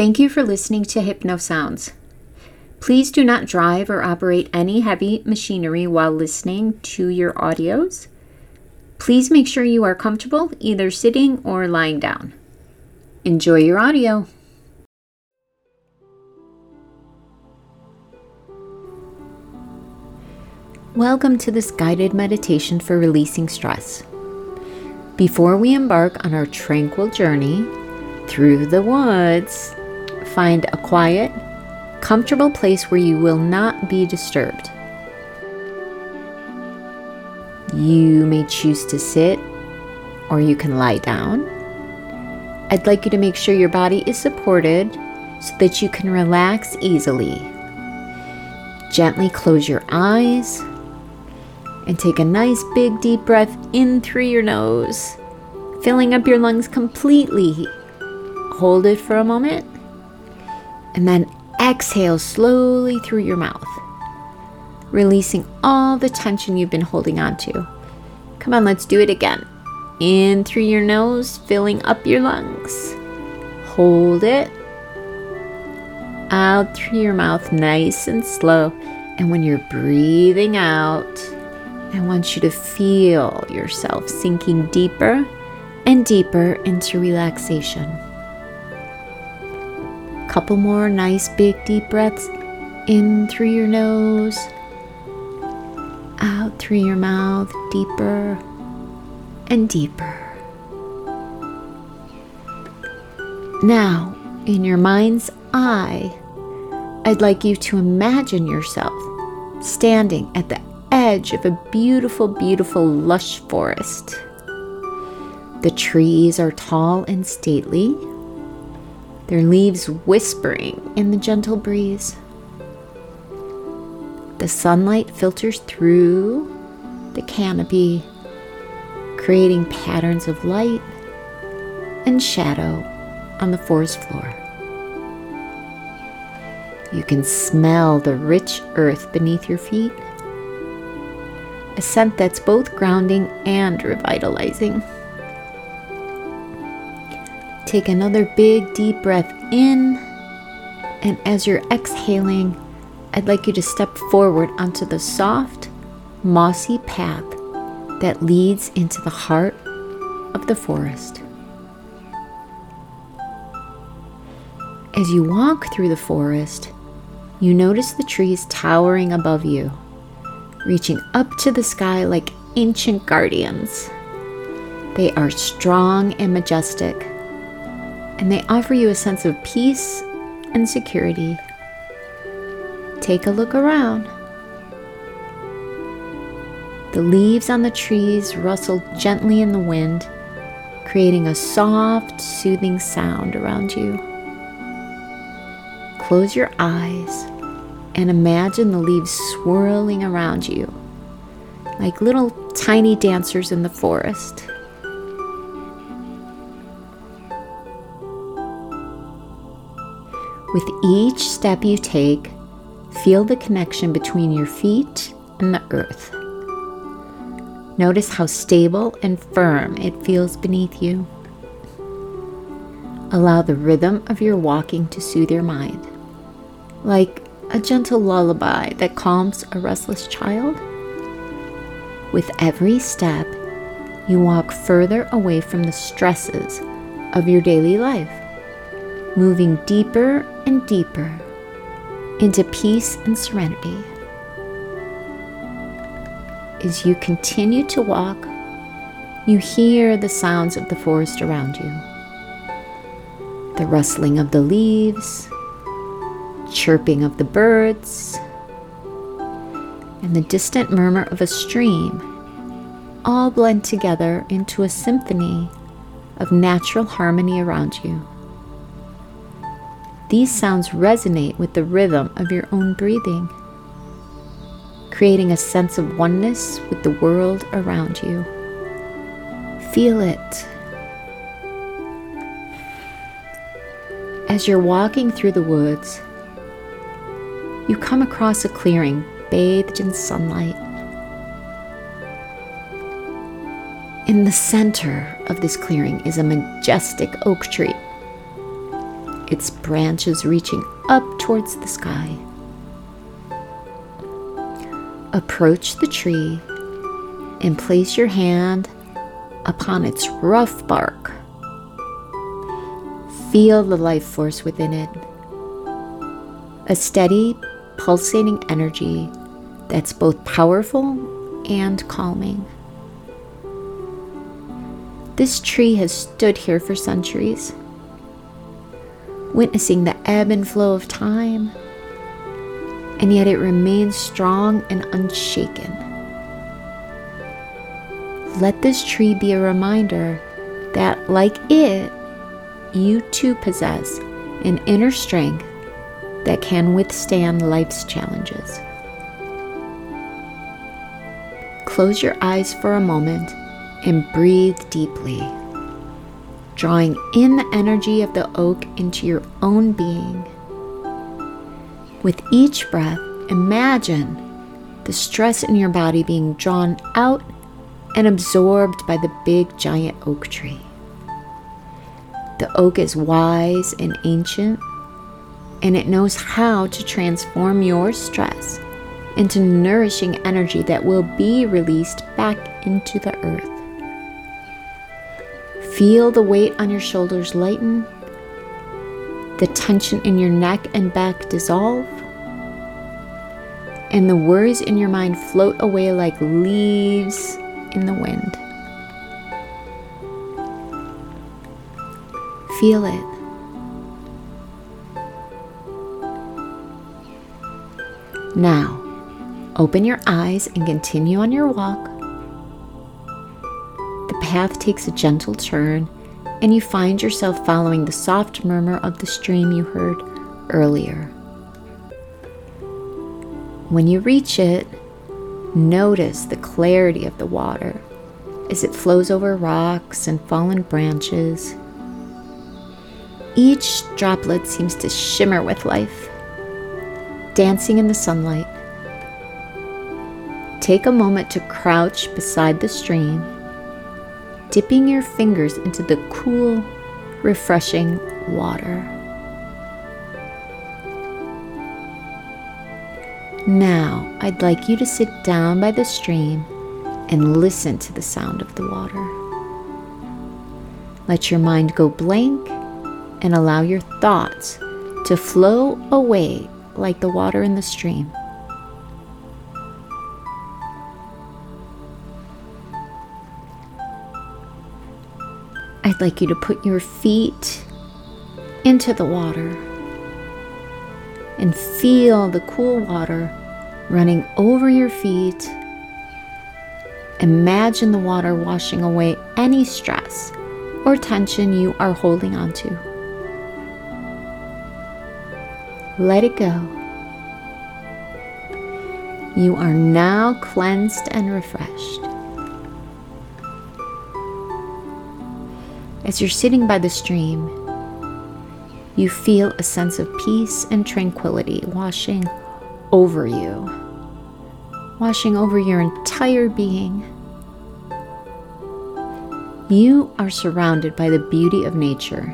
Thank you for listening to HypnoSounds. Please do not drive or operate any heavy machinery while listening to your audios. Please make sure you are comfortable either sitting or lying down. Enjoy your audio. Welcome to this guided meditation for releasing stress. Before we embark on our tranquil journey through the woods, find a quiet, comfortable place where you will not be disturbed. You may choose to sit, or you can lie down. I'd like you to make sure your body is supported so that you can relax easily. Gently close your eyes and take a nice big deep breath in through your nose, filling up your lungs completely. Hold it for a moment and then exhale slowly through your mouth, releasing all the tension you've been holding on to. Come on, let's do it again. In through your nose, filling up your lungs. Hold it. Out through your mouth, nice and slow. And when you're breathing out, I want you to feel yourself sinking deeper and deeper into relaxation. Couple more nice big deep breaths in through your nose, out through your mouth, deeper and deeper. Now, in your mind's eye, I'd like you to imagine yourself standing at the edge of a beautiful, beautiful lush forest. The trees are tall and stately, their leaves whispering in the gentle breeze. The sunlight filters through the canopy, creating patterns of light and shadow on the forest floor. You can smell the rich earth beneath your feet, a scent that's both grounding and revitalizing. Take another big deep breath in, and as you're exhaling, I'd like you to step forward onto the soft, mossy path that leads into the heart of the forest. As you walk through the forest, you notice the trees towering above you, reaching up to the sky like ancient guardians. They are strong and majestic, and they offer you a sense of peace and security. Take a look around. The leaves on the trees rustle gently in the wind, creating a soft, soothing sound around you. Close your eyes and imagine the leaves swirling around you, like little tiny dancers in the forest. With each step you take, feel the connection between your feet and the earth. Notice how stable and firm it feels beneath you. Allow the rhythm of your walking to soothe your mind, like a gentle lullaby that calms a restless child. With every step, you walk further away from the stresses of your daily life, moving deeper and deeper into peace and serenity. As you continue to walk, you hear the sounds of the forest around you. The rustling of the leaves, chirping of the birds, and the distant murmur of a stream all blend together into a symphony of natural harmony around you. These sounds resonate with the rhythm of your own breathing, creating a sense of oneness with the world around you. Feel it. As you're walking through the woods, you come across a clearing bathed in sunlight. In the center of this clearing is a majestic oak tree. its branches reaching up towards the sky. Approach the tree and place your hand upon its rough bark. Feel the life force within it, a steady, pulsating energy that's both powerful and calming. This tree has stood here for centuries, witnessing the ebb and flow of time, and yet it remains strong and unshaken. Let this tree be a reminder that, like it, you too possess an inner strength that can withstand life's challenges. Close your eyes for a moment and breathe deeply, drawing in the energy of the oak into your own being. With each breath, imagine the stress in your body being drawn out and absorbed by the big giant oak tree. The oak is wise and ancient, and it knows how to transform your stress into nourishing energy that will be released back into the earth. Feel the weight on your shoulders lighten, the tension in your neck and back dissolve, and the worries in your mind float away like leaves in the wind. Feel it. Now, open your eyes and continue on your walk. The path takes a gentle turn, and you find yourself following the soft murmur of the stream you heard earlier. When you reach it, notice the clarity of the water as it flows over rocks and fallen branches. Each droplet seems to shimmer with life, dancing in the sunlight. Take a moment to crouch beside the stream, dipping your fingers into the cool, refreshing water. Now, I'd like you to sit down by the stream and listen to the sound of the water. Let your mind go blank and allow your thoughts to flow away like the water in the stream. I'd like you to put your feet into the water and feel the cool water running over your feet. Imagine the water washing away any stress or tension you are holding onto. Let it go. You are now cleansed and refreshed. As you're sitting by the stream, you feel a sense of peace and tranquility washing over you, washing over your entire being. You are surrounded by the beauty of nature,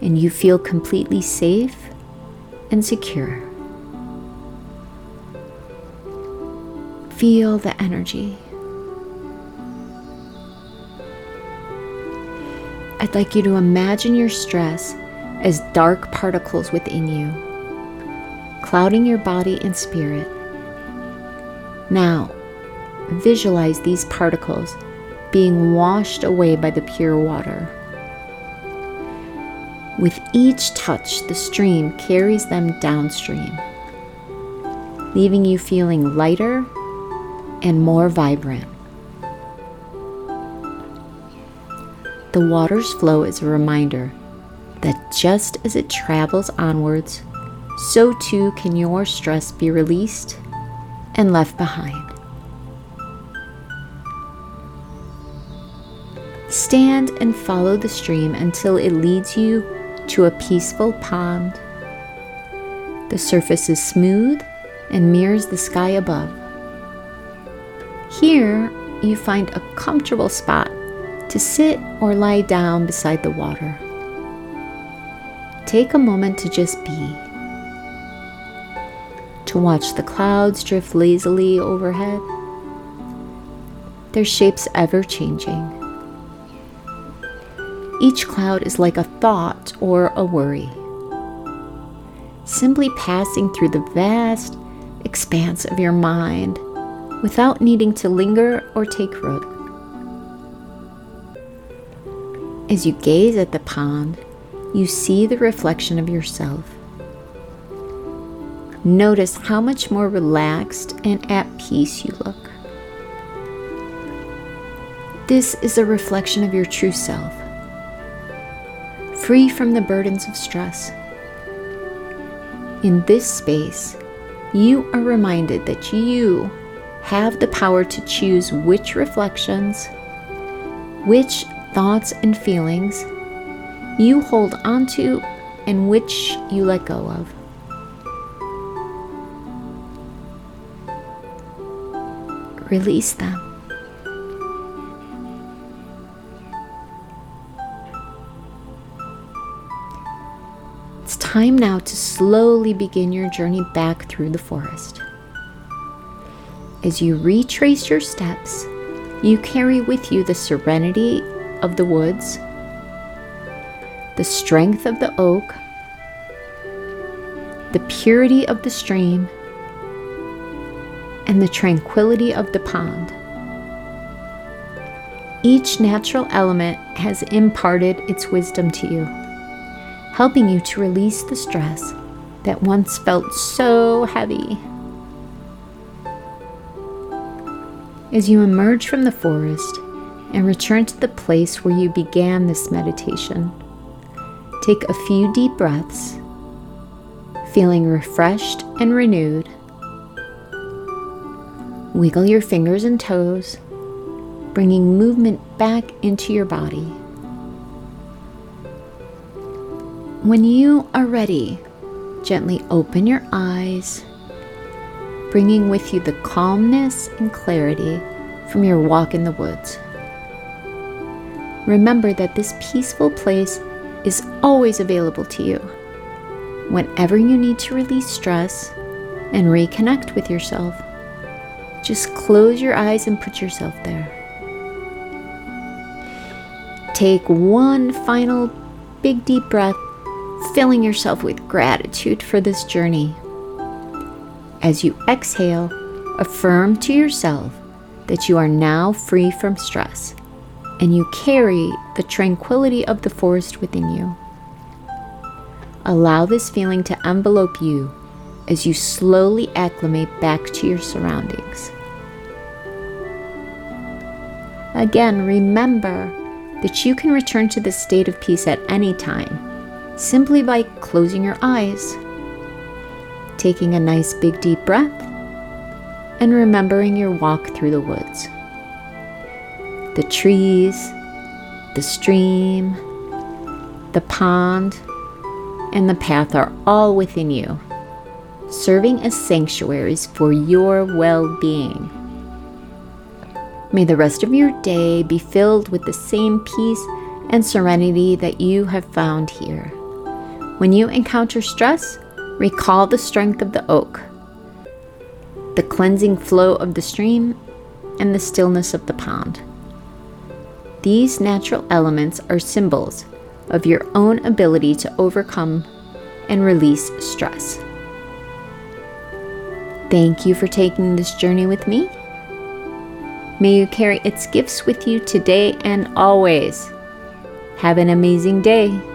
and you feel completely safe and secure. Feel the energy. I'd like you to imagine your stress as dark particles within you, clouding your body and spirit. Now, visualize these particles being washed away by the pure water. With each touch, the stream carries them downstream, leaving you feeling lighter and more vibrant. The water's flow is a reminder that just as it travels onwards, so too can your stress be released and left behind. Stand and follow the stream until it leads you to a peaceful pond. The surface is smooth and mirrors the sky above. Here, you find a comfortable spot to sit or lie down beside the water. Take a moment to just be, to watch the clouds drift lazily overhead, their shapes ever changing. Each cloud is like a thought or a worry, simply passing through the vast expanse of your mind without needing to linger or take root. As you gaze at the pond, you see the reflection of yourself. Notice how much more relaxed and at peace you look. This is a reflection of your true self, free from the burdens of stress. In this space, you are reminded that you have the power to choose which reflections, which thoughts and feelings you hold on to and which you let go of. Release them. It's time now to slowly begin your journey back through the forest. As you retrace your steps, you carry with you the serenity of the woods, the strength of the oak, the purity of the stream, and the tranquility of the pond. Each natural element has imparted its wisdom to you, helping you to release the stress that once felt so heavy. As you emerge from the forest and return to the place where you began this meditation, take a few deep breaths, feeling refreshed and renewed. Wiggle your fingers and toes, bringing movement back into your body. When you are ready, gently open your eyes, bringing with you the calmness and clarity from your walk in the woods. Remember that this peaceful place is always available to you whenever you need to release stress and reconnect with yourself. Just close your eyes and put yourself there. Take one final big deep breath, filling yourself with gratitude for this journey. As you exhale, affirm to yourself that you are now free from stress, and you carry the tranquility of the forest within you. Allow this feeling to envelope you as you slowly acclimate back to your surroundings. Again, remember that you can return to this state of peace at any time, simply by closing your eyes, taking a nice big deep breath, and remembering your walk through the woods. The trees, the stream, the pond, and the path are all within you, serving as sanctuaries for your well-being. May the rest of your day be filled with the same peace and serenity that you have found here. When you encounter stress, recall the strength of the oak, the cleansing flow of the stream, and the stillness of the pond. These natural elements are symbols of your own ability to overcome and release stress. Thank you for taking this journey with me. May you carry its gifts with you today and always. Have an amazing day.